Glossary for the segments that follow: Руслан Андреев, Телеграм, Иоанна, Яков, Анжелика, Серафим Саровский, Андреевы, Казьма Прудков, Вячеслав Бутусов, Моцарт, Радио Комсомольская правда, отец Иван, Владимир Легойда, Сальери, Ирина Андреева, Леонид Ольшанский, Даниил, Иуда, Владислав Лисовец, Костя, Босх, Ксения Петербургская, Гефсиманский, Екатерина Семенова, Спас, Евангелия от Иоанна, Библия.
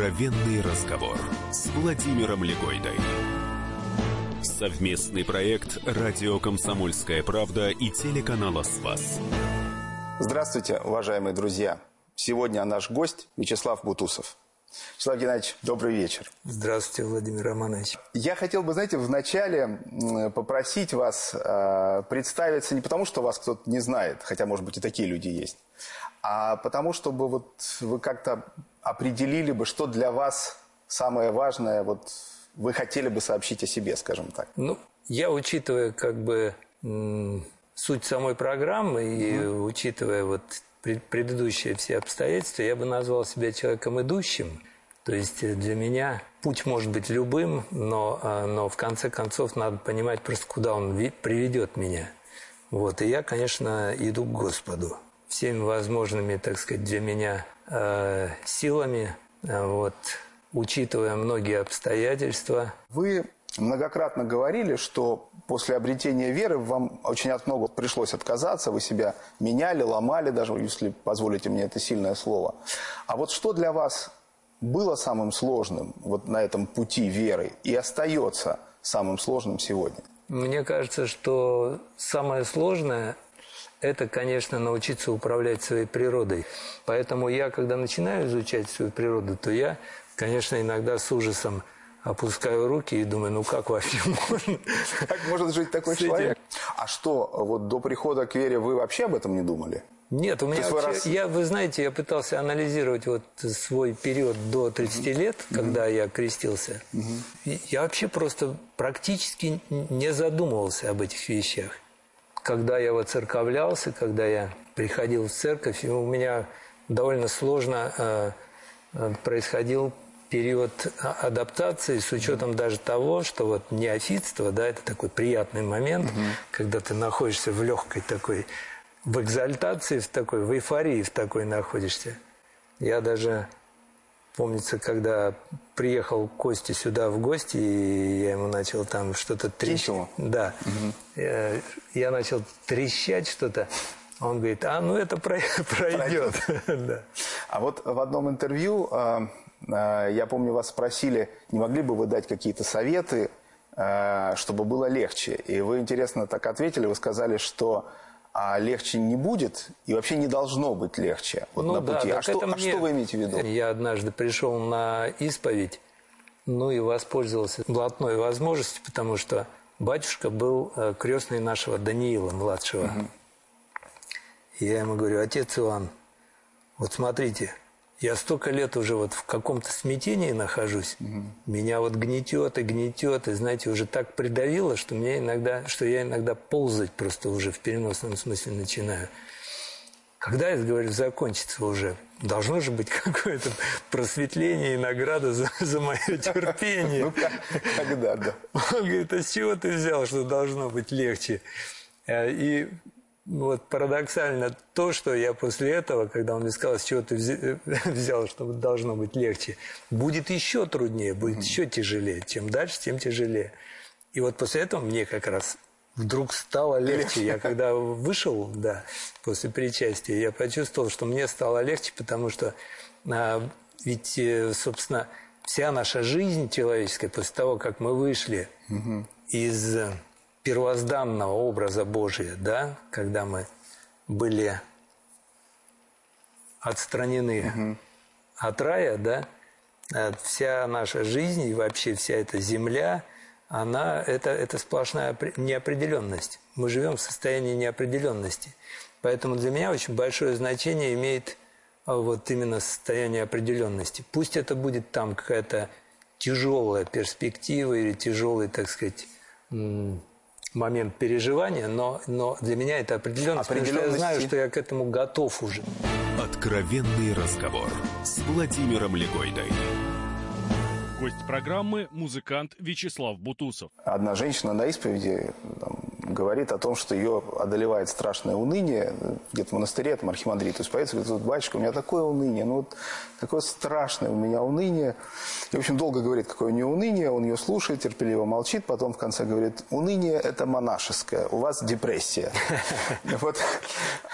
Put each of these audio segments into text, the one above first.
Откровенный разговор с Владимиром Легойдой. Совместный проект «Радио Комсомольская правда» и телеканала «Спас». Здравствуйте, уважаемые друзья. Сегодня наш гость Вячеслав Бутусов. Вячеслав Геннадьевич, добрый вечер. Здравствуйте, Владимир Романович. Я хотел бы, знаете, вначале попросить вас представиться не потому, что вас кто-то не знает, хотя, может быть, и такие люди есть, а потому, чтобы вот вы как-то определили бы, что для вас самое важное, вот вы хотели бы сообщить о себе, скажем так. Ну, я, учитывая как бы суть самой программы и учитывая вот предыдущие все обстоятельства, я бы назвал себя человеком идущим. То есть для меня путь может быть любым, но в конце концов надо понимать просто, куда он приведет меня. Вот. И я, конечно, иду к Господу всеми возможными, так сказать, для меня силами, вот, учитывая многие обстоятельства. Вы многократно говорили, что после обретения веры вам очень от многого пришлось отказаться, вы себя меняли, ломали, даже если позволите мне это сильное слово. А вот что для вас было самым сложным вот на этом пути веры и остается самым сложным сегодня? Мне кажется, что самое сложное – это, конечно, научиться управлять своей природой. Поэтому я, когда начинаю изучать свою природу, то я, конечно, иногда с ужасом опускаю руки и думаю, ну как вообще можно? Как может жить такой человек? А что, вот до прихода к вере вы вообще об этом не думали? Нет, у меня вообще... Вы знаете, я пытался анализировать вот свой период до 30 лет, когда я крестился. Я вообще просто практически не задумывался об этих вещах. Когда я воцерковлялся, когда я приходил в церковь, у меня довольно сложно происходил период адаптации с учетом даже того, что вот неофитство, да, это такой приятный момент, когда ты находишься в легкой такой, в экзальтации, в такой, в эйфории в такой находишься. Я даже, помнится, когда приехал Костя сюда в гости, и я ему начал там что-то трещать. Да. Я начал трещать что-то. Он говорит, ну это пройдет. Да. А вот в одном интервью... Я помню, вас спросили, не могли бы вы дать какие-то советы, чтобы было легче. И вы интересно так ответили, вы сказали, что легче не будет и вообще не должно быть легче вот на пути. Да, что вы имеете в виду? Я однажды пришел на исповедь, ну и воспользовался блатной возможностью, потому что батюшка был крестный нашего Даниила, младшего. И я ему говорю, отец Иван, вот смотрите, я столько лет уже вот в каком-то смятении нахожусь, меня вот гнетет, и, знаете, уже так придавило, что я иногда ползать просто уже в переносном смысле начинаю. Когда, я говорю, закончится уже? Должно же быть какое-то просветление и награда за мое терпение. Ну, когда, да. Он говорит, а с чего ты взял, что должно быть легче? И... Вот парадоксально то, что я после этого, когда он мне сказал, с чего ты взял, что должно быть легче, будет еще труднее, будет еще тяжелее. Чем дальше, тем тяжелее. И вот после этого мне как раз вдруг стало легче. Я когда вышел, да, после причастия, я почувствовал, что мне стало легче, потому что ведь, собственно, вся наша жизнь человеческая, после того, как мы вышли из... первозданного образа Божия, да, когда мы были отстранены от рая, да, вся наша жизнь и вообще вся эта земля, она это сплошная неопределенность. Мы живем в состоянии неопределенности. Поэтому для меня очень большое значение имеет вот именно состояние определенности. Пусть это будет там какая-то тяжелая перспектива или тяжелый, так сказать, момент переживания, но для меня это определенность, потому что я знаю, что я к этому готов уже. Откровенный разговор с Владимиром Легойдой. Гость программы – музыкант Вячеслав Бутусов. Одна женщина на исповеди говорит о том, что ее одолевает страшное уныние. Где-то в монастыре, там архимандрит исповедуется, говорит, вот, батюшка, у меня такое уныние, такое страшное у меня уныние. И, в общем, долго говорит, какое у нее уныние, он ее слушает, терпеливо молчит, потом в конце говорит, уныние – это монашеское, у вас депрессия. Вот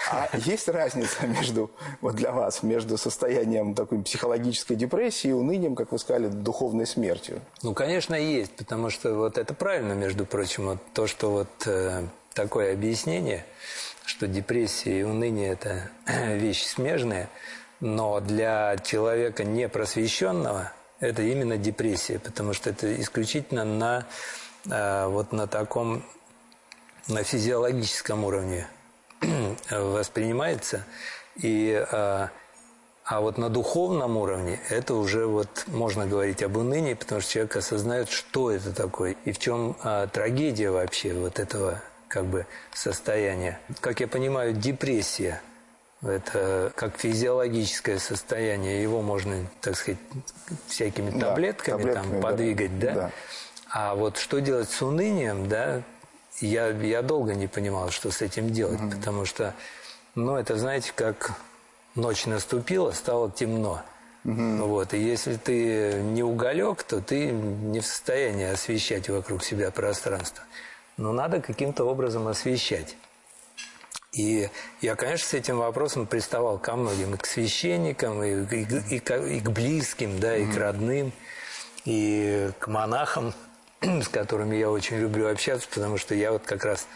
А есть разница между, вот для вас, между состоянием такой психологической депрессии и унынием, как вы сказали, духовной смертью? Ну, конечно, есть, потому что вот это правильно, между прочим, вот то, что вот такое объяснение, что депрессия и уныние – это вещи смежные, но для человека непросвещенного это именно депрессия, потому что это исключительно на, вот на таком, на физиологическом уровне воспринимается, и, а вот на духовном уровне это уже вот можно говорить об унынии, потому что человек осознает, что это такое и в чем трагедия вообще вот этого как бы состояния. Как я понимаю, депрессия – это как физиологическое состояние, его можно, так сказать, всякими таблетками, да, там, подвигать, да? Да. А вот что делать с унынием, да? Я долго не понимал, что с этим делать, потому что, ну, это, знаете, как ночь наступила, стало темно. Вот, и если ты не уголек, то ты не в состоянии освещать вокруг себя пространство. Но надо каким-то образом освещать. И я, конечно, с этим вопросом приставал ко многим, и к священникам, и к близким, да, и к родным, и к монахам, с которыми я очень люблю общаться, потому что я вот как раз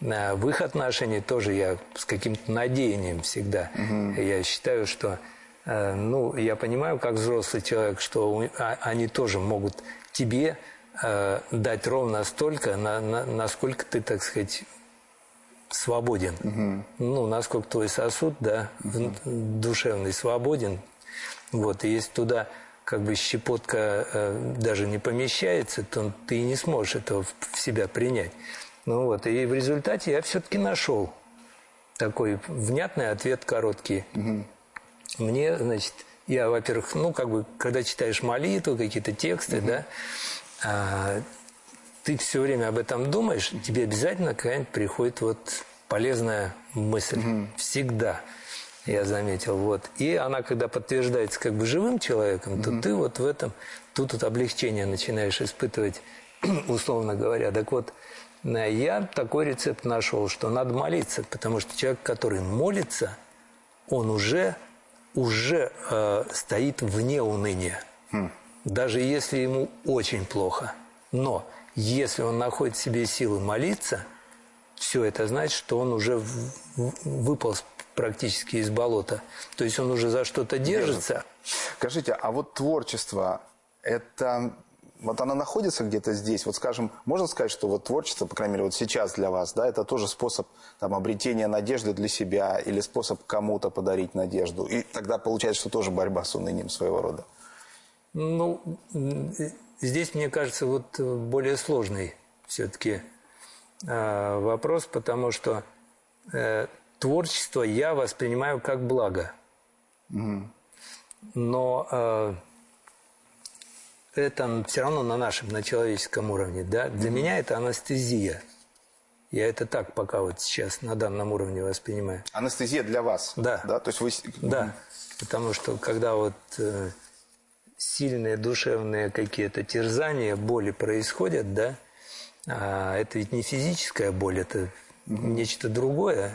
в их отношении тоже я с каким-то надеянием всегда. Я считаю, что, ну, я понимаю, как взрослый человек, что они тоже могут тебе дать ровно столько, насколько ты, так сказать, свободен. Ну, насколько твой сосуд, да, душевный свободен. Вот, и если туда как бы щепотка даже не помещается, то ты не сможешь этого в себя принять. Ну вот, и в результате я все-таки нашел такой внятный ответ, короткий. Мне, значит, я, во-первых, ну, как бы, когда читаешь молитву, какие-то тексты, да, ты все время об этом думаешь, тебе обязательно какая-нибудь приходит вот полезная мысль. Всегда, я заметил. Вот. И она, когда подтверждается как бы живым человеком, то ты вот в этом, тут вот облегчение начинаешь испытывать, условно говоря. Так вот, я такой рецепт нашел, что надо молиться, потому что человек, который молится, он уже стоит вне уныния. Даже если ему очень плохо. Но если он находит в себе силы молиться, все это значит, что он уже выполз практически из болота. То есть он уже за что-то держится. Скажите, а вот творчество, это... Вот она находится где-то здесь, вот, скажем, можно сказать, что вот творчество, по крайней мере, вот сейчас для вас, да, это тоже способ там обретения надежды для себя или способ кому-то подарить надежду. И тогда получается, что тоже борьба с унынием своего рода. Ну, здесь, мне кажется, вот более сложный все-таки вопрос, потому что творчество я воспринимаю как благо. Но... это все равно на нашем, на человеческом уровне, да? Для меня это анестезия. Я это так пока вот сейчас на данном уровне воспринимаю. Анестезия для вас? Да. Да, то есть вы... да. Потому что когда вот сильные душевные какие-то терзания, боли происходят, да, это ведь не физическая боль, это нечто другое.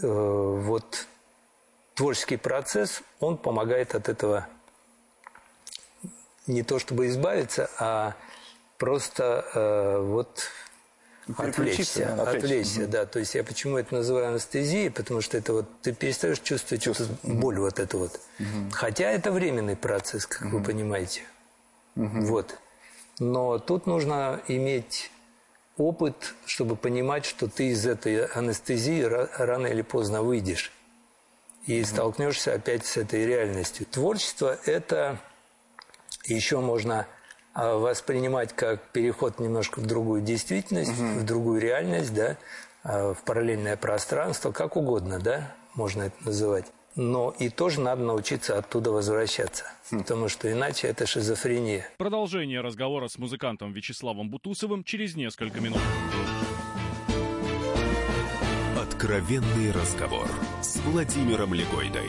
Вот творческий процесс, он помогает от этого... не то чтобы избавиться, а просто вот отвлечься. Отвлечься, да. То есть я почему это называю анестезией, потому что это вот ты перестаешь чувствовать боль вот эту вот. Хотя это временный процесс, как вы понимаете. Вот. Но тут нужно иметь опыт, чтобы понимать, что ты из этой анестезии рано или поздно выйдешь. И столкнешься опять с этой реальностью. Творчество – это... еще можно воспринимать как переход немножко в другую действительность, в другую реальность, да, в параллельное пространство, как угодно, да, можно это называть. Но и тоже надо научиться оттуда возвращаться, потому что иначе это шизофрения. Продолжение разговора с музыкантом Вячеславом Бутусовым через несколько минут. Откровенный разговор с Владимиром Легойдой.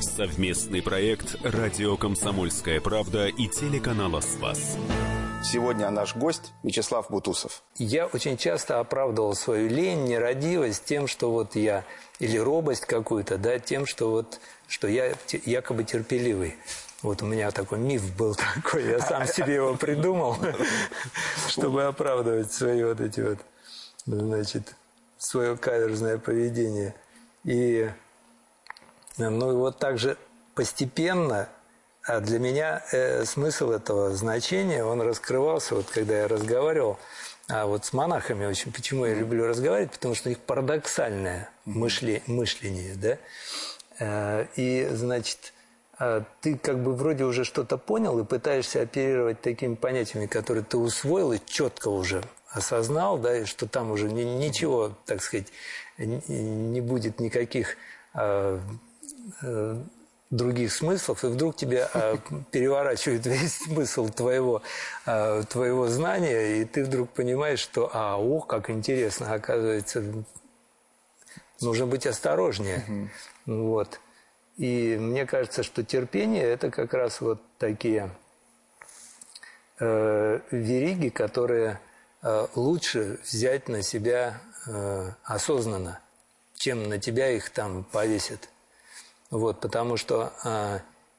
Совместный проект «Радио Комсомольская правда» и телеканала «Спас». Сегодня наш гость Вячеслав Бутусов. Я очень часто оправдывал свою лень, нерадивость тем, что вот я, или робость какую-то, да, тем, что вот, что я якобы терпеливый. Вот у меня такой миф был такой, я сам себе его придумал, чтобы оправдывать свои вот эти вот, значит, свое каверзное поведение. И, ну, и вот так же постепенно... А для меня смысл этого значения, он раскрывался, вот когда я разговаривал, а вот с монахами очень, почему я люблю разговаривать, потому что у них парадоксальное мышление, да, и, значит, ты как бы вроде уже что-то понял и пытаешься оперировать такими понятиями, которые ты усвоил и четко уже осознал, да, и что там уже ничего, так сказать, не будет никаких... других смыслов, и вдруг тебя переворачивает весь смысл твоего знания, и ты вдруг понимаешь, что, как интересно, оказывается, нужно быть осторожнее. Вот. И мне кажется, что терпение – это как раз вот такие вериги, которые лучше взять на себя осознанно, чем на тебя их там повесят. Вот, потому что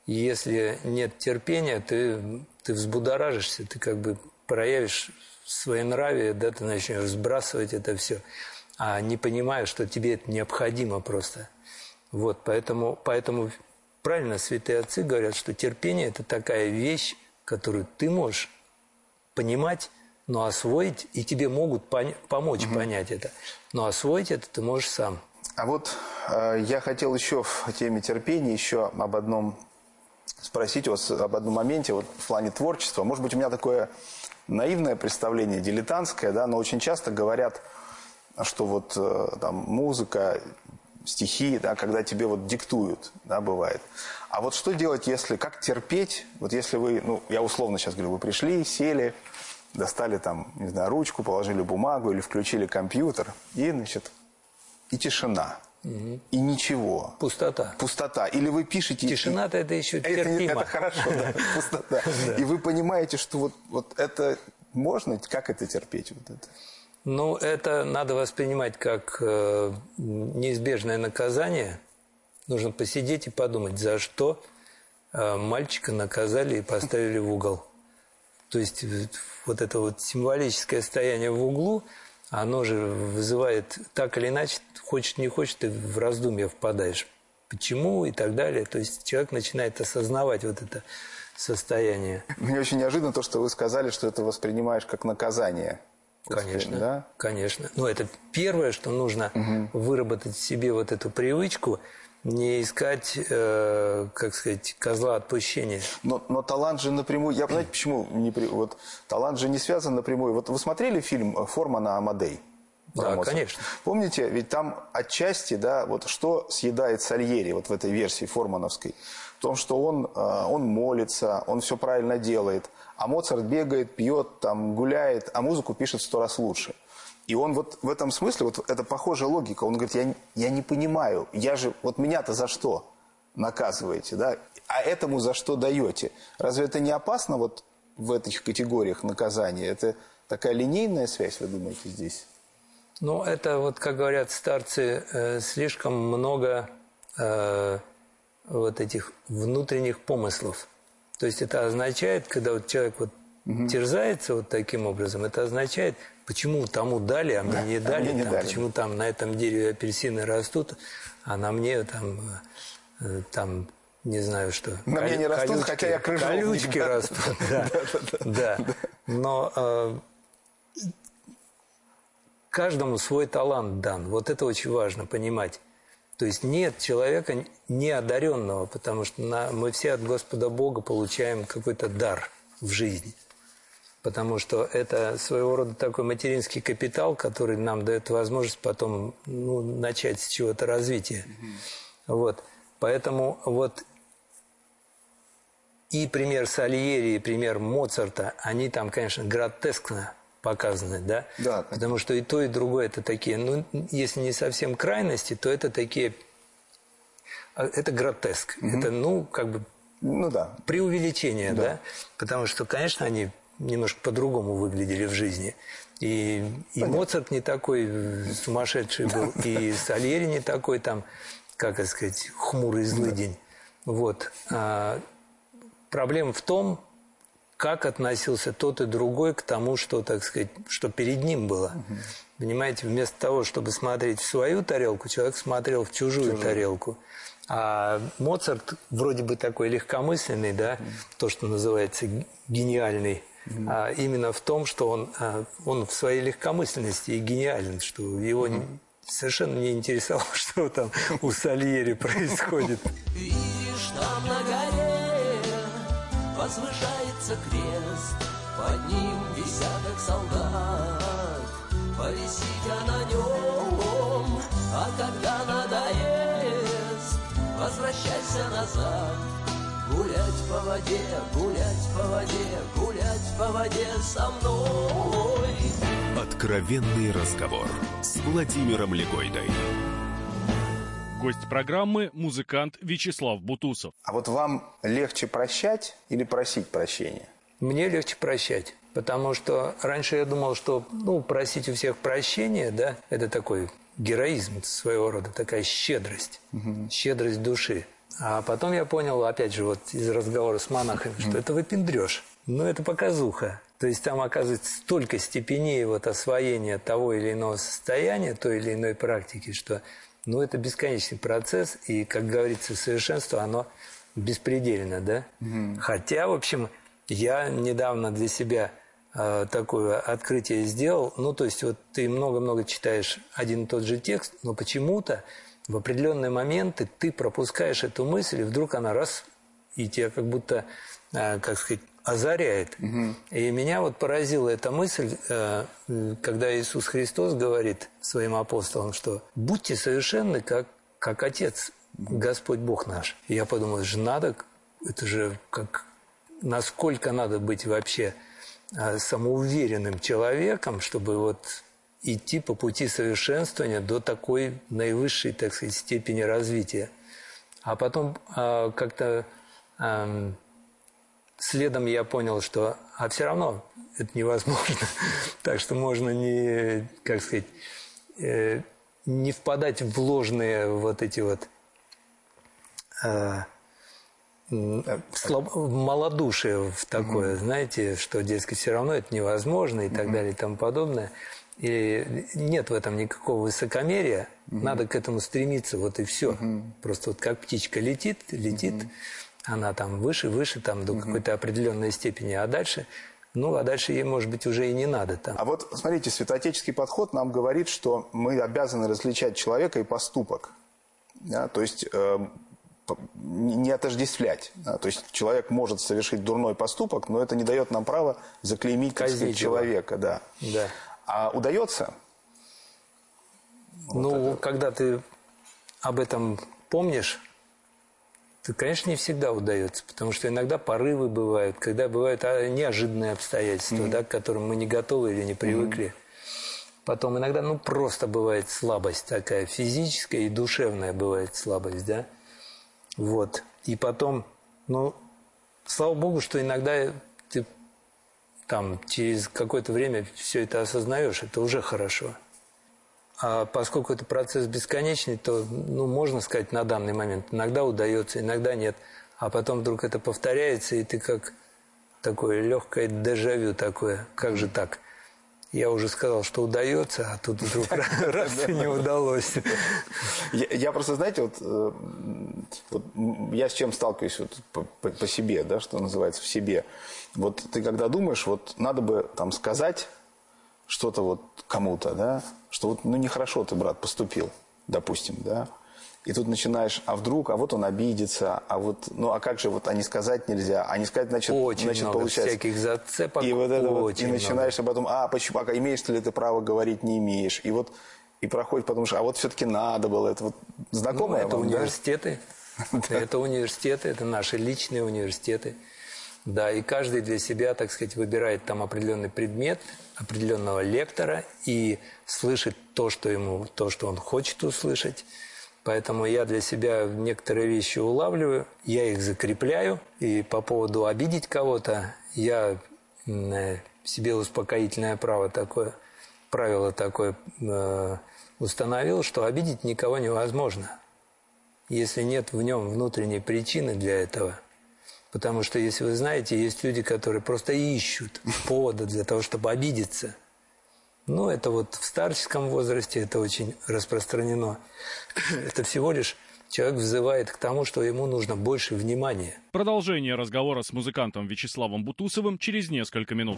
если нет терпения, ты взбудоражишься, ты как бы проявишь своенравие, да, ты начнешь сбрасывать это все, а не понимая, что тебе это необходимо просто. Вот, поэтому правильно святые отцы говорят, что терпение – это такая вещь, которую ты можешь понимать, но освоить, и тебе могут помочь понять это, но освоить это ты можешь сам. А вот я хотел еще в теме терпения еще об одном спросить вас, об одном моменте вот в плане творчества. Может быть, у меня такое наивное представление, дилетантское, да, но очень часто говорят, что вот там музыка, стихи, да, когда тебе вот диктуют, да, бывает. А вот что делать, если, как терпеть, вот если вы, ну, я условно сейчас говорю, вы пришли, сели, достали там, не знаю, ручку, положили бумагу или включили компьютер и, значит... И тишина, и ничего. Пустота. Или вы пишете... Тишина-то это еще терпимо. Это хорошо, да, пустота. И вы понимаете, что вот это можно, как это терпеть? Ну, это надо воспринимать как неизбежное наказание. Нужно посидеть и подумать, за что мальчика наказали и поставили в угол. То есть вот это вот символическое стояние в углу... Оно же вызывает так или иначе, хочешь не хочешь, ты в раздумья впадаешь. Почему и так далее. То есть человек начинает осознавать вот это состояние. Мне очень неожиданно то, что вы сказали, что это воспринимаешь как наказание. Конечно, да? Конечно. Но это первое, что нужно выработать в себе вот эту привычку, не искать, как сказать, козла отпущения. Но талант же напрямую... Я, понимаете, почему? Вот талант же не связан напрямую. Вот вы смотрели фильм «Формана Амадей»? Да, конечно. Помните, ведь там отчасти, да, вот что съедает Сальери вот в этой версии формановской? В том, что он молится, он все правильно делает, а Моцарт бегает, пьет, там, гуляет, а музыку пишет 100 раз лучше. И он вот в этом смысле, вот это похожая логика, он говорит, я не понимаю, я же, вот меня-то за что наказываете, да, а этому за что даете? Разве это не опасно вот в этих категориях наказания? Это такая линейная связь, вы думаете, здесь? Ну, это вот, как говорят старцы, слишком много вот этих внутренних помыслов. То есть это означает, когда вот человек вот терзается вот таким образом, это означает... Почему тому дали, а мне не дали? Почему там на этом дереве апельсины растут, а на мне там не знаю что. На мне не растут, хотя я крыжовник. Колючки растут, да. Но каждому свой талант дан. Вот это очень важно понимать. То есть нет человека неодаренного, потому что мы все от Господа Бога получаем какой-то дар в жизни. потому что это своего рода такой материнский капитал, который нам дает возможность потом начать с чего-то развития. Вот. Поэтому вот и пример Сальери, и пример Моцарта, они там, конечно, гротескно показаны, да? Да, потому что и то, и другое это такие, если не совсем крайности, то это такие, это гротеск, это, преувеличение, да? Потому что, конечно, они немножко по-другому выглядели в жизни. И Моцарт не такой сумасшедший был, и Сальери не такой там, как это сказать, хмурый злыдень. Вот. Проблема в том, как относился тот и другой к тому, что, так сказать, что перед ним было. Угу. Понимаете, вместо того, чтобы смотреть в свою тарелку, человек смотрел в чужую тарелку. А Моцарт вроде бы такой легкомысленный, да, то, что называется гениальный, а именно в том, что он в своей легкомысленности и гениален, что его совершенно не интересовало, что там у Сальери происходит. Видишь, там на горе возвышается крест, под ним десяток солдат, повисите на нем, а когда надоест, возвращайся назад. Гулять по воде, гулять по воде, гулять по воде со мной. Откровенный разговор с Владимиром Легойдой. Гость программы – музыкант Вячеслав Бутусов. А вот вам легче прощать или просить прощения? Мне легче прощать, потому что раньше я думал, что просить у всех прощения, да, это такой героизм своего рода, такая щедрость, щедрость души. А потом я понял, опять же, вот из разговора с монахами, что это выпендрёж. Это показуха. То есть там оказывается столько степеней вот освоения того или иного состояния, той или иной практики, что это бесконечный процесс, и, как говорится, совершенство, оно беспредельно, да? Хотя, в общем, я недавно для себя такое открытие сделал. То есть вот ты много-много читаешь один и тот же текст, но почему-то в определенные моменты ты пропускаешь эту мысль, и вдруг она раз, и тебя как будто, как сказать, озаряет. И меня вот поразила эта мысль, когда Иисус Христос говорит своим апостолам, что «будьте совершенны, как Отец, Господь Бог наш». И я подумал, насколько надо быть вообще самоуверенным человеком, чтобы идти по пути совершенствования до такой наивысшей, так сказать, степени развития. А потом следом я понял, что все равно это невозможно. Так что можно не, как сказать, не впадать в ложные малодушие в такое, знаете, что, дескать, все равно это невозможно и так далее и тому подобное. И нет в этом никакого высокомерия, надо к этому стремиться, вот и все. Просто как птичка летит, она там выше, там до какой-то определенной степени, а дальше, ей, может быть, уже и не надо там. А вот, смотрите, святоотеческий подход нам говорит, что мы обязаны различать человека и поступок, да? То есть не отождествлять. То есть человек может совершить дурной поступок, но это не дает нам права заклеймить, так сказать, человека. Да. А удается? Когда ты об этом помнишь, то, конечно, не всегда удается, потому что иногда порывы бывают, когда бывают неожиданные обстоятельства, к которым мы не готовы или не привыкли. Потом иногда, просто бывает слабость такая, физическая и душевная бывает слабость, да? Вот. И потом, слава богу, что иногда ты через какое-то время все это осознаешь, это уже хорошо. А поскольку это процесс бесконечный, то, можно сказать, на данный момент иногда удается, иногда нет. А потом вдруг это повторяется, и ты как такое легкое дежавю такое. Как же так? Я уже сказал, что удается, а тут вдруг раз и не удалось. Я просто, знаете, я с чем сталкиваюсь по себе, да, что называется, в себе. Вот ты когда думаешь, надо бы там сказать что-то кому-то, да, что нехорошо ты, брат, поступил, допустим, да. И тут начинаешь, а вдруг, а вот он обидится, а вот, ну а как же, вот, а не сказать нельзя, а не сказать, значит, очень значит много получается. Всяких зацепок, и вот это вот, и начинаешь много. А потом, а почему, а имеешь ли ты право говорить, не имеешь, и вот, и проходит, потому что, а вот все-таки надо было, это вот знакомое вам, университеты, это университеты, это наши личные университеты, да, и каждый для себя, так сказать, выбирает там определенный предмет, определенного лектора и слышит то, что ему, то, что он хочет услышать. Поэтому я для себя некоторые вещи улавливаю, я их закрепляю. И по поводу обидеть кого-то, я себе успокоительное правило такое установил, что обидеть никого невозможно, если нет в нем внутренней причины для этого. Потому что, если вы знаете, есть люди, которые просто ищут повода для того, чтобы обидеться. Ну, это вот в старческом возрасте это очень распространено. Это всего лишь человек взывает к тому, что ему нужно больше внимания. Продолжение разговора с музыкантом Вячеславом Бутусовым через несколько минут.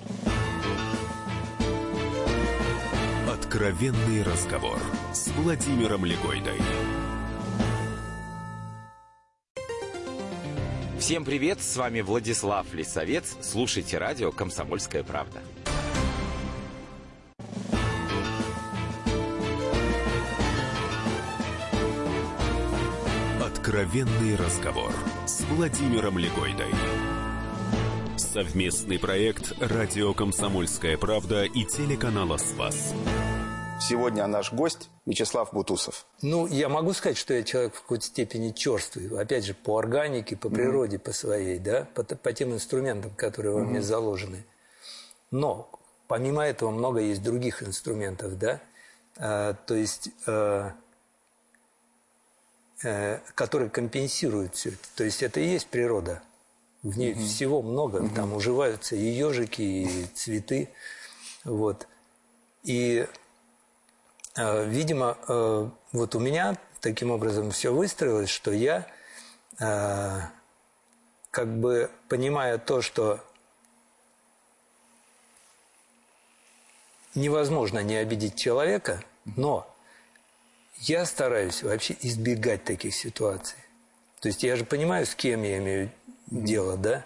Откровенный разговор с Владимиром Легойдой. Всем привет, с вами Владислав Лисовец. Слушайте радио «Комсомольская правда». Откровенный разговор с Владимиром Легойдой. Совместный проект «Радио Комсомольская правда» и телеканала «Спас». Сегодня наш гость Вячеслав Бутусов. Ну, я могу сказать, что я человек в какой-то степени чёрствый. Опять же, по органике, по природе, по своей, да, по тем инструментам, которые во мне заложены. Но помимо этого много есть других инструментов, да. То есть... которые компенсируют все это. То есть это и есть природа. В ней всего много. Там уживаются и ежики, и цветы. Вот. И, видимо, вот у меня таким образом все выстроилось, что я, как бы понимая то, что невозможно не обидеть человека, но... я стараюсь вообще избегать таких ситуаций. То есть я же понимаю, с кем я имею дело, да?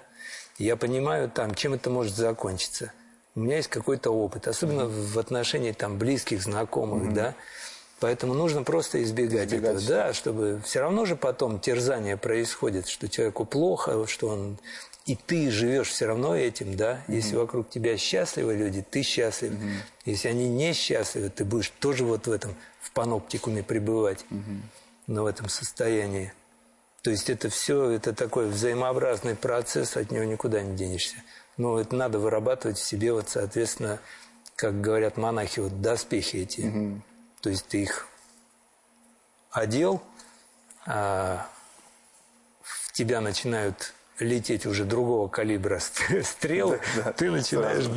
Я понимаю, там, чем это может закончиться. У меня есть какой-то опыт, особенно в отношении там, близких, знакомых, да? Поэтому нужно просто избегать этого, да? Чтобы все равно же потом терзание происходит, что человеку плохо, что он... И ты живешь все равно этим, да? Если вокруг тебя счастливы люди, ты счастлив. Если они несчастливы, ты будешь тоже вот в этом... паноптикуме пребывать в этом состоянии. То есть это все, это такой взаимообразный процесс, от него никуда не денешься. Но это надо вырабатывать в себе, вот, соответственно, как говорят монахи, вот доспехи эти. То есть ты их одел, а в тебя начинают лететь уже другого калибра стрелы, ты начинаешь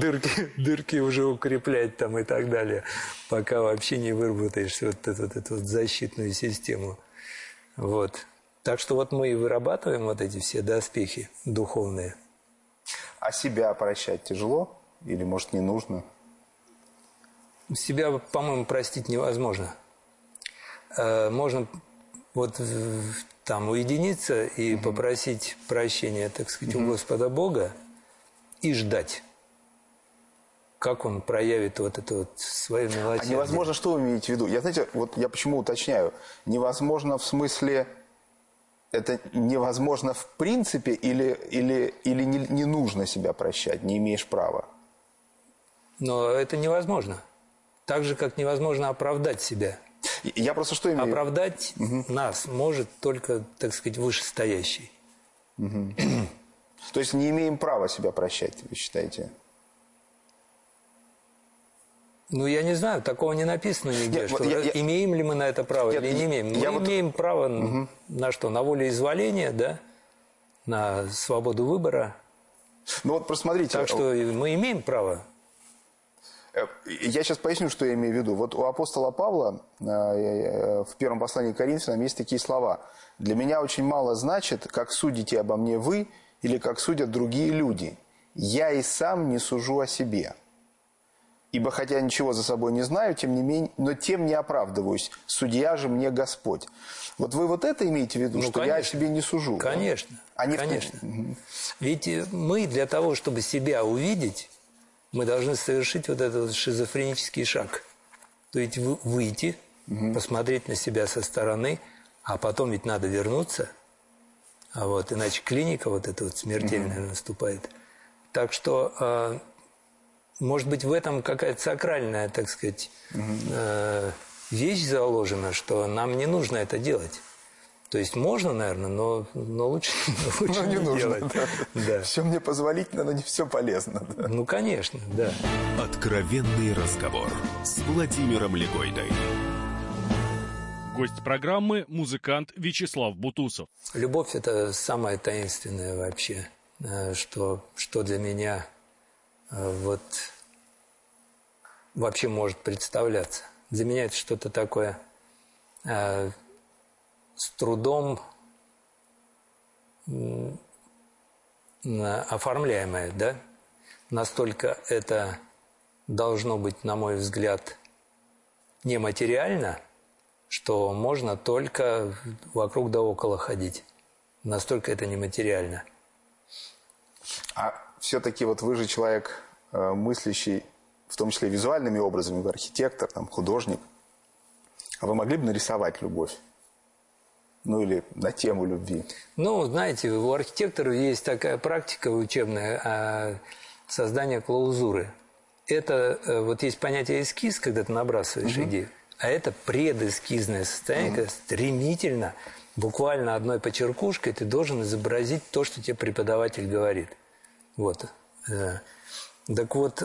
дырки уже укреплять там и так далее, пока вообще не выработаешь вот эту вот защитную систему. Вот. Так что вот мы и вырабатываем вот эти все доспехи духовные. А себя прощать тяжело? Или, может, не нужно? Себя, по-моему, простить невозможно. Можно вот... там уединиться и попросить прощения, так сказать, у Господа Бога и ждать, как Он проявит вот это вот свое милосердие. А невозможно, что вы имеете в виду? Я, знаете, вот я почему уточняю. Невозможно в смысле, это невозможно в принципе или не нужно себя прощать, не имеешь права? Но это невозможно. Так же, как невозможно оправдать себя. Я просто что имею? Оправдать нас может только, так сказать, вышестоящий. То есть не имеем права себя прощать, вы считаете? Ну, я не знаю, такого не написано нигде. Нет, что я... Имеем ли мы на это право или не имеем? Мы имеем право на что? На волеизъявление, да? На свободу выбора. Ну вот посмотрите. Так что мы имеем право. Я сейчас поясню, что я имею в виду. Вот у апостола Павла в первом послании к Коринфянам есть такие слова. «Для меня очень мало значит, как судите обо мне вы или как судят другие люди. Я и сам не сужу о себе». Ибо хотя ничего за собой не знаю, тем не менее, но тем не оправдываюсь. Судья же мне Господь. Вот вы вот это имеете в виду, что конечно, я о себе не сужу? Конечно. А не конечно. Ведь мы для того, чтобы себя увидеть, мы должны совершить вот этот шизофренический шаг. То есть выйти, посмотреть на себя со стороны, а потом ведь надо вернуться. А вот иначе клиника вот эта вот смертельная наступает. Так что... Может быть, в этом какая-то сакральная, так сказать, вещь заложена, что нам не нужно это делать. То есть можно, наверное, но лучше не нужно, делать. Да. Да. Все мне позволительно, но не все полезно. Да. Ну, конечно, да. Откровенный разговор с Владимиром Легойдой. Гость программы – музыкант Вячеслав Бутусов. Любовь – это самое таинственное вообще, что для меня... вот вообще может представляться. Для меня это что-то такое с трудом оформляемое, да? Настолько это должно быть, на мой взгляд, нематериально, что можно только вокруг да около ходить. Настолько это нематериально. А все-таки вот вы же человек, мыслящий, в том числе визуальными образами, вы архитектор, там, художник. А вы могли бы нарисовать любовь? Ну, или на тему любви? Ну, знаете, у архитекторов есть такая практика учебная – создание клаузуры. Это вот есть понятие эскиз, когда ты набрасываешь идею, а это предэскизное состояние, когда стремительно, буквально одной почеркушкой ты должен изобразить то, что тебе преподаватель говорит. Вот. Так вот,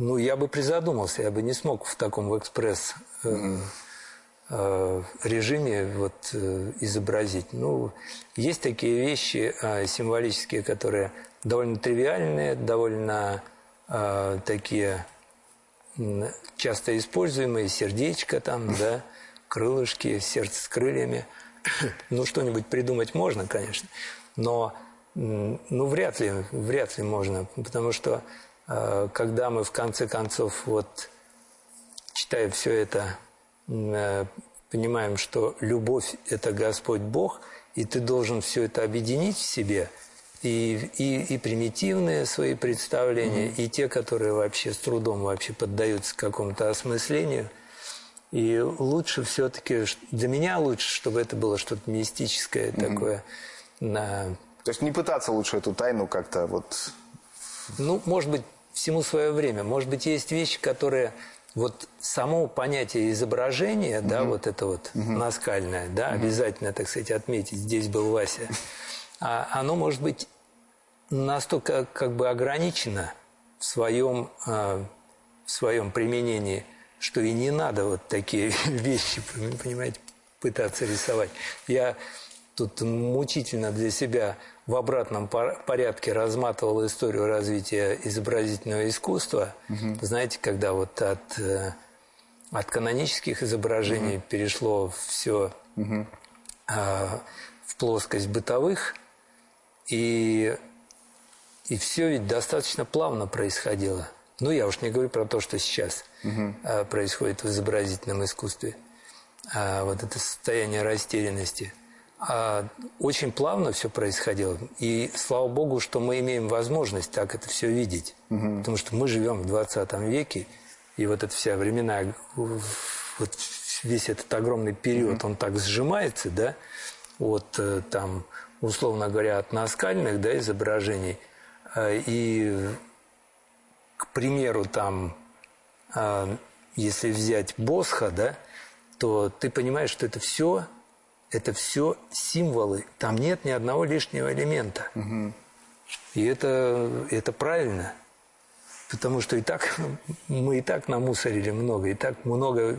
ну, я бы призадумался, я бы не смог в таком экспресс-режиме вот изобразить. Ну, есть такие вещи символические, которые довольно тривиальные, довольно такие часто используемые, сердечко там, да, крылышки, сердце с крыльями. Ну, что-нибудь придумать можно, конечно, но вряд ли можно, потому что, когда мы, в конце концов, вот, читая все это, понимаем, что любовь – это Господь Бог, и ты должен все это объединить в себе, и примитивные свои представления, и те, которые вообще с трудом вообще поддаются какому-то осмыслению. И лучше все-таки, для меня лучше, чтобы это было что-то мистическое такое. То есть не пытаться лучше эту тайну как-то вот... Ну, может быть, всему свое время. Может быть, есть вещи, которые... Вот само понятие изображения, да, вот это вот наскальное, да, обязательно, так сказать, отметить, здесь был Вася. Оно может быть настолько как бы ограничено в своем применении, что и не надо вот такие вещи, понимаете, пытаться рисовать. Я тут мучительно для себя в обратном порядке разматывал историю развития изобразительного искусства. Знаете, когда вот от канонических изображений перешло все в плоскость бытовых, и все ведь достаточно плавно происходило. Ну, я уж не говорю про то, что сейчас происходит в изобразительном искусстве. Вот это состояние растерянности. Очень плавно все происходило. И слава богу, что мы имеем возможность так это все видеть. Потому что мы живем в 20 веке, и вот эта вся времена, вот весь этот огромный период, он так сжимается, да, от там, условно говоря, от наскальных, да, изображений. И... К примеру, там, если взять Босха, да, то ты понимаешь, что это все символы. Там нет ни одного лишнего элемента. И это правильно. Потому что мы и так намусорили много, и так много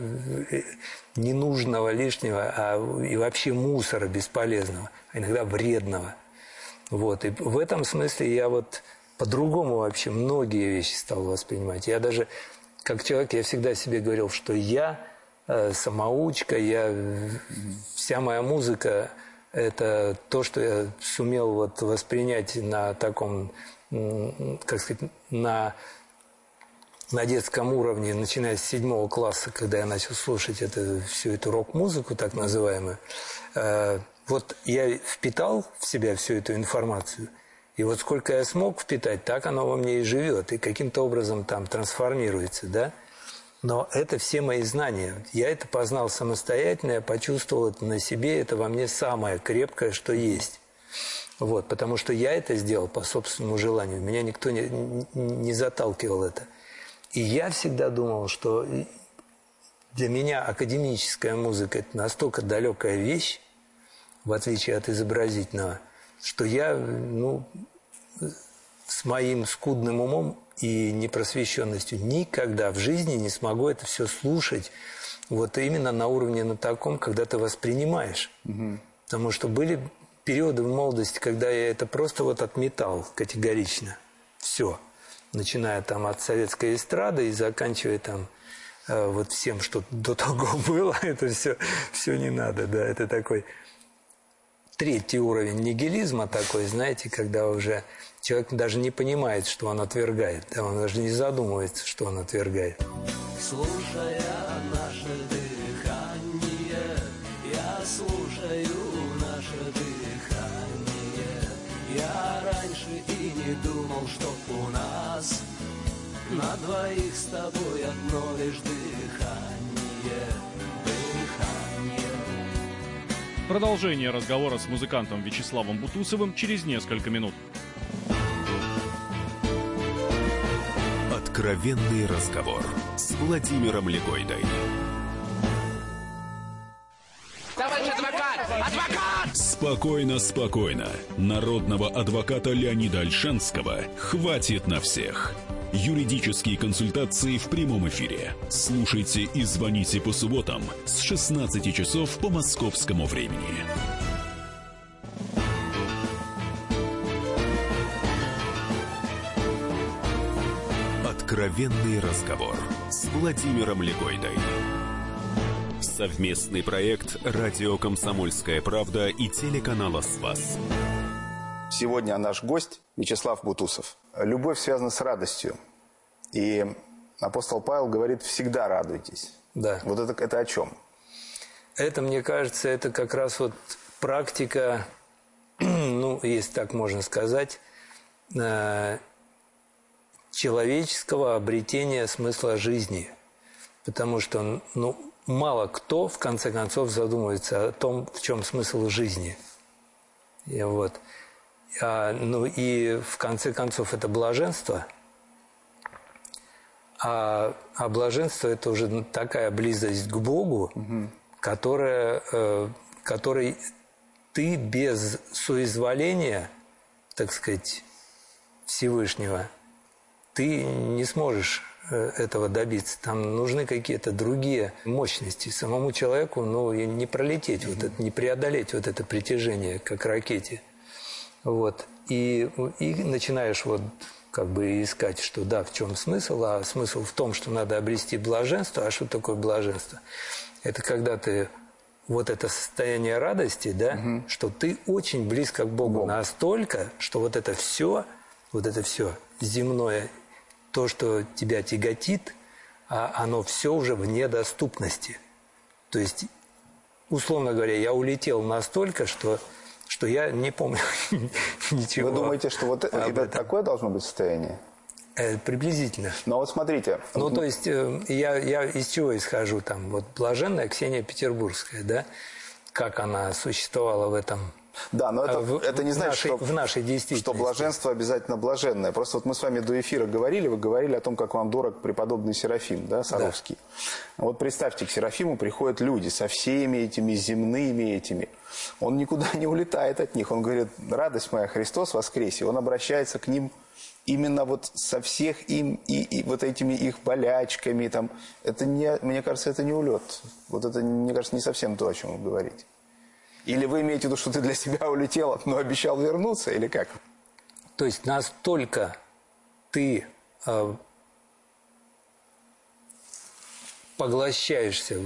ненужного, лишнего, и вообще мусора бесполезного, а иногда вредного. Вот. И в этом смысле я вот... По-другому вообще многие вещи стал воспринимать. Я даже, как человек, я всегда себе говорил, что я самоучка, вся моя музыка – это то, что я сумел вот воспринять на таком как сказать, на детском уровне, начиная с 7 класса, когда я начал слушать всю эту рок-музыку, так называемую, вот я впитал в себя всю эту информацию. И вот сколько я смог впитать, так оно во мне и живет, и каким-то образом там трансформируется, да? Но это все мои знания. Я это познал самостоятельно, я почувствовал это на себе, это во мне самое крепкое, что есть. Вот, потому что я это сделал по собственному желанию, меня никто не заталкивал это. И я всегда думал, что для меня академическая музыка – это настолько далекая вещь, в отличие от изобразительного, что я, с моим скудным умом и непросвещенностью никогда в жизни не смогу это все слушать вот именно на уровне на таком, когда ты воспринимаешь. Угу. Потому что были периоды в молодости, когда я это просто вот отметал категорично. Все. Начиная там от советской эстрады и заканчивая там вот всем, что до того было, это все не надо, да, это такой... Третий уровень нигилизма такой, знаете, когда уже человек даже не понимает, что он отвергает, да, он даже не задумывается, что он отвергает. Слушая наше дыхание, я слушаю наше дыхание. Я раньше и не думал, что у нас на двоих с тобой одно лишь дыхание. Продолжение разговора с музыкантом Вячеславом Бутусовым через несколько минут. Откровенный разговор с Владимиром Легойдой. Товарищ адвокат! Адвокат! Спокойно, спокойно. Народного адвоката Леонида Ольшанского хватит на всех. Юридические консультации в прямом эфире. Слушайте и звоните по субботам с 16 часов по московскому времени. Откровенный разговор с Владимиром Легойдой. Совместный проект «Радио Комсомольская правда» и телеканала «Спас». Сегодня наш гость Вячеслав Бутусов. Любовь связана с радостью. И апостол Павел говорит, всегда радуйтесь. Да. Вот это о чем? Это, мне кажется, это как раз вот практика, если так можно сказать, человеческого обретения смысла жизни. Потому что мало кто, в конце концов, задумывается о том, в чем смысл жизни. И вот... И в конце концов это блаженство, а блаженство – это уже такая близость к Богу, которой ты без соизволения, так сказать, Всевышнего, ты не сможешь этого добиться. Там нужны какие-то другие мощности. Самому человеку не пролететь, не преодолеть вот это притяжение, как ракете. Вот. И начинаешь искать, что да, в чем смысл, а смысл в том, что надо обрести блаженство. А что такое блаженство? Это когда ты это состояние радости, да, что ты очень близко к Богу, настолько, что вот это все земное, то, что тебя тяготит, оно все уже вне доступности. То есть, условно говоря, я улетел настолько, что я не помню ничего. Вы думаете, что это такое должно быть состояние? Приблизительно. Но вот смотрите. То есть, я из чего исхожу? Там, блаженная Ксения Петербургская, да? Как она существовала в этом... Да, но это не значит, в нашей действительности, что блаженство обязательно блаженное. Просто мы с вами до эфира говорили, вы говорили о том, как вам дорог преподобный Серафим, да, Саровский. Да. Вот представьте, к Серафиму приходят люди со всеми этими земными этими. Он никуда не улетает от них. Он говорит, радость моя, Христос воскресе. Он обращается к ним именно со всех им и вот этими их болячками. Там. Это не, мне кажется, это не улет. Это, мне кажется, не совсем то, о чем вы говорите. Или вы имеете в виду, что ты для себя улетел, но обещал вернуться, или как? То есть настолько ты поглощаешься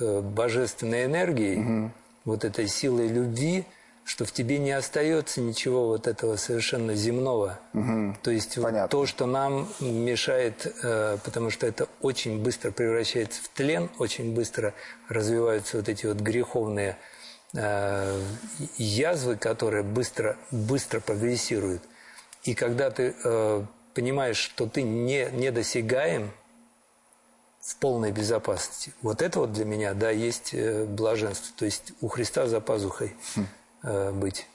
божественной энергией, этой силой любви, что в тебе не остается ничего вот этого совершенно земного. Угу. То есть вот то, что нам мешает, потому что это очень быстро превращается в тлен, очень быстро развиваются вот эти вот греховные язвы, которые быстро прогрессируют. И когда ты понимаешь, что ты недосягаем в полной безопасности, вот это вот для меня, да, есть блаженство. То есть у Христа за пазухой быть.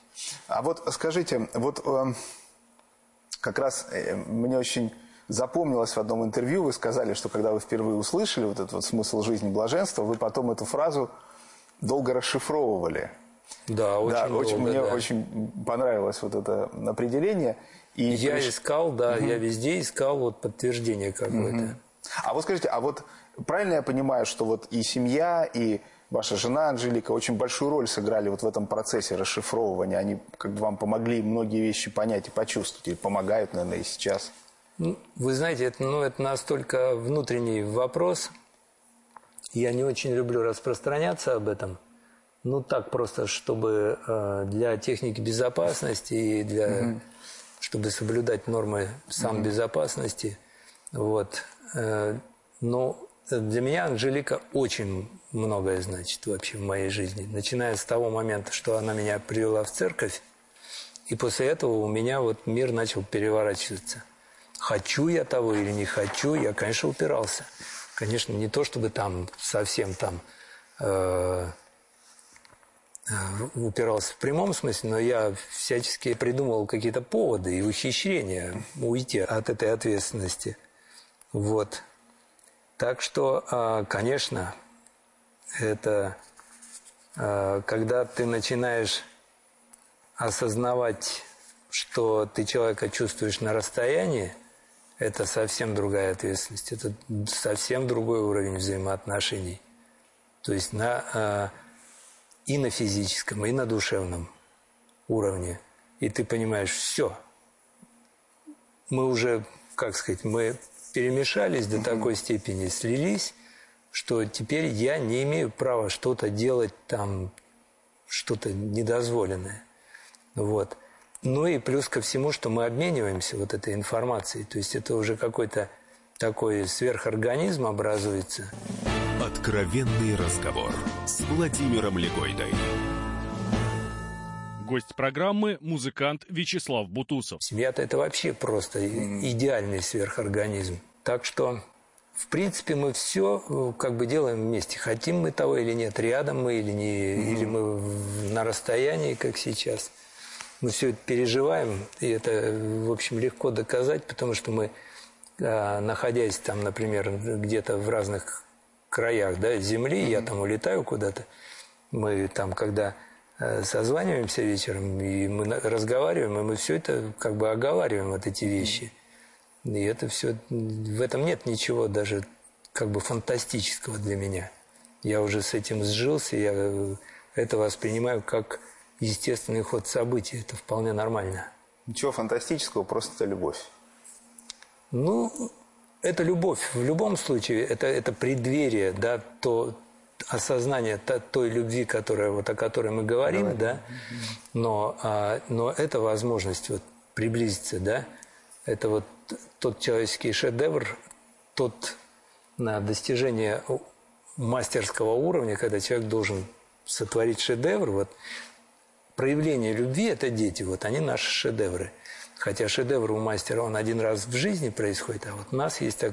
А вот скажите, вот как раз мне очень запомнилось в одном интервью, вы сказали, что когда вы впервые услышали вот этот вот смысл жизни, блаженства, вы потом эту фразу долго расшифровывали. Да, очень долго. Очень понравилось вот это определение. И я искал, да, я везде искал вот подтверждение какое-то. А вот скажите, а вот правильно я понимаю, что вот и семья, и ваша жена Анжелика очень большую роль сыграли вот в этом процессе расшифровывания? Они как бы вам помогли многие вещи понять и почувствовать, или помогают, наверное, и сейчас? Вы знаете, это настолько внутренний вопрос. Я не очень люблю распространяться об этом. Ну, так просто, чтобы для техники безопасности и для... чтобы соблюдать нормы самобезопасности. Вот. Но для меня Анжелика очень многое значит вообще в моей жизни. Начиная с того момента, что она меня привела в церковь, и после этого у меня вот мир начал переворачиваться. Хочу я того или не хочу, я, конечно, упирался. Конечно, не то чтобы там совсем там упирался в прямом смысле, но я всячески придумывал какие-то поводы и ухищрения уйти от этой ответственности. Вот. Так что, конечно, это когда ты начинаешь осознавать, что ты человека чувствуешь на расстоянии, это совсем другая ответственность, это совсем другой уровень взаимоотношений. То есть и на физическом, и на душевном уровне. И ты понимаешь, все, мы уже, как сказать, мы перемешались до такой степени, слились, что теперь я не имею права что-то делать там, что-то недозволенное. Вот. Ну и плюс ко всему, что мы обмениваемся вот этой информацией. То есть это уже какой-то такой сверхорганизм образуется. Откровенный разговор с Владимиром Легойдой. Гость программы – музыкант Вячеслав Бутусов. Семья-то это вообще просто идеальный сверхорганизм. Так что, в принципе, мы все как бы делаем вместе. Хотим мы того или нет, рядом мы или не, или мы на расстоянии, как сейчас. Мы все это переживаем, и это, в общем, легко доказать, потому что мы, находясь там, например, где-то в разных краях, да, земли, я там улетаю куда-то, мы там, когда созваниваемся вечером, и мы разговариваем, и мы все это как бы оговариваем, вот эти вещи. И это все, в этом нет ничего даже как бы фантастического для меня. Я уже с этим сжился, я это воспринимаю как естественный ход событий, это вполне нормально. Ничего фантастического, просто это любовь. Ну, это любовь. В любом случае, это преддверие, да, то осознание той любви, которая, вот, о которой мы говорим, да, но это возможность вот приблизиться, да, это вот тот человеческий шедевр, тот на достижение мастерского уровня, когда человек должен сотворить шедевр, вот. Проявление любви – это дети, вот они наши шедевры. Хотя шедевр у мастера, он один раз в жизни происходит, а вот у нас есть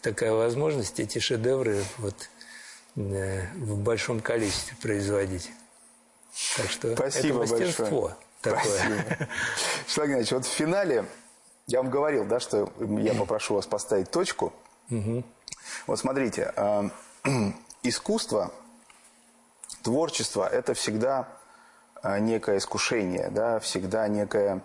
такая возможность эти шедевры вот, в большом количестве производить. Так что спасибо, это мастерство большое. Такое. Вячеслав Геннадьевич, вот в финале я вам говорил, да, что я попрошу вас поставить точку. Вот смотрите, искусство, творчество – это всегда некое искушение, да, всегда некая,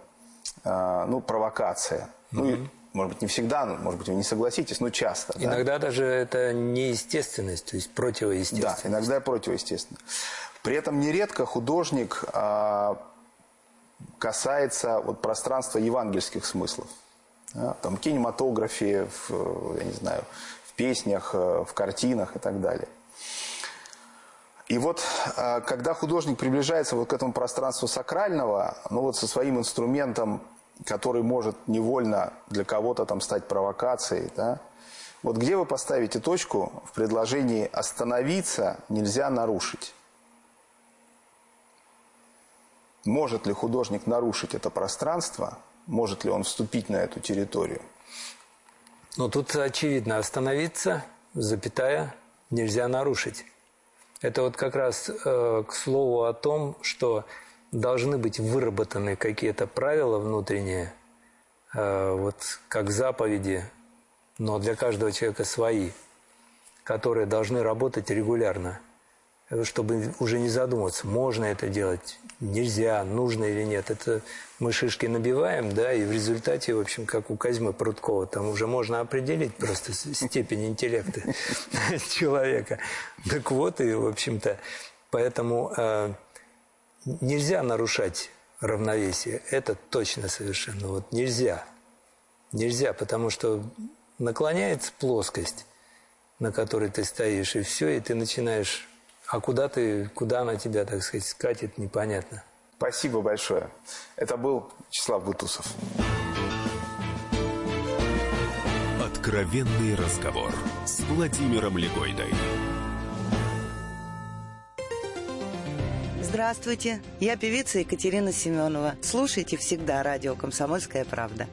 провокация. Ну, может быть, не всегда, но, может быть, вы не согласитесь, но часто. Иногда даже это неестественность, то есть противоестественность. Да, иногда противоестественно. При этом нередко художник касается вот, пространства евангельских смыслов. Да, там, в кинематографе, в песнях, в картинах и так далее. И вот, когда художник приближается вот к этому пространству сакрального, ну вот со своим инструментом, который может невольно для кого-то там стать провокацией, да, вот где вы поставите точку в предложении «остановиться нельзя нарушить»? Может ли художник нарушить это пространство? Может ли он вступить на эту территорию? Ну, тут очевидно, остановиться, запятая, нельзя нарушить. Это вот как раз к слову о том, что должны быть выработаны какие-то правила внутренние, вот как заповеди, но для каждого человека свои, которые должны работать регулярно, чтобы уже не задуматься, можно это делать, нельзя, нужно или нет. Это мы шишки набиваем, да, и в результате, в общем, как у Казьмы Прудкова, там уже можно определить просто степень интеллекта человека. Так вот, и, в общем-то, поэтому нельзя нарушать равновесие, это точно совершенно, вот нельзя. Нельзя, потому что наклоняется плоскость, на которой ты стоишь, и все, и ты начинаешь... А куда она тебя, так сказать, скатит, непонятно. Спасибо большое. Это был Вячеслав Бутусов. Откровенный разговор с Владимиром Легойдой. Здравствуйте, я певица Екатерина Семенова. Слушайте всегда радио «Комсомольская правда».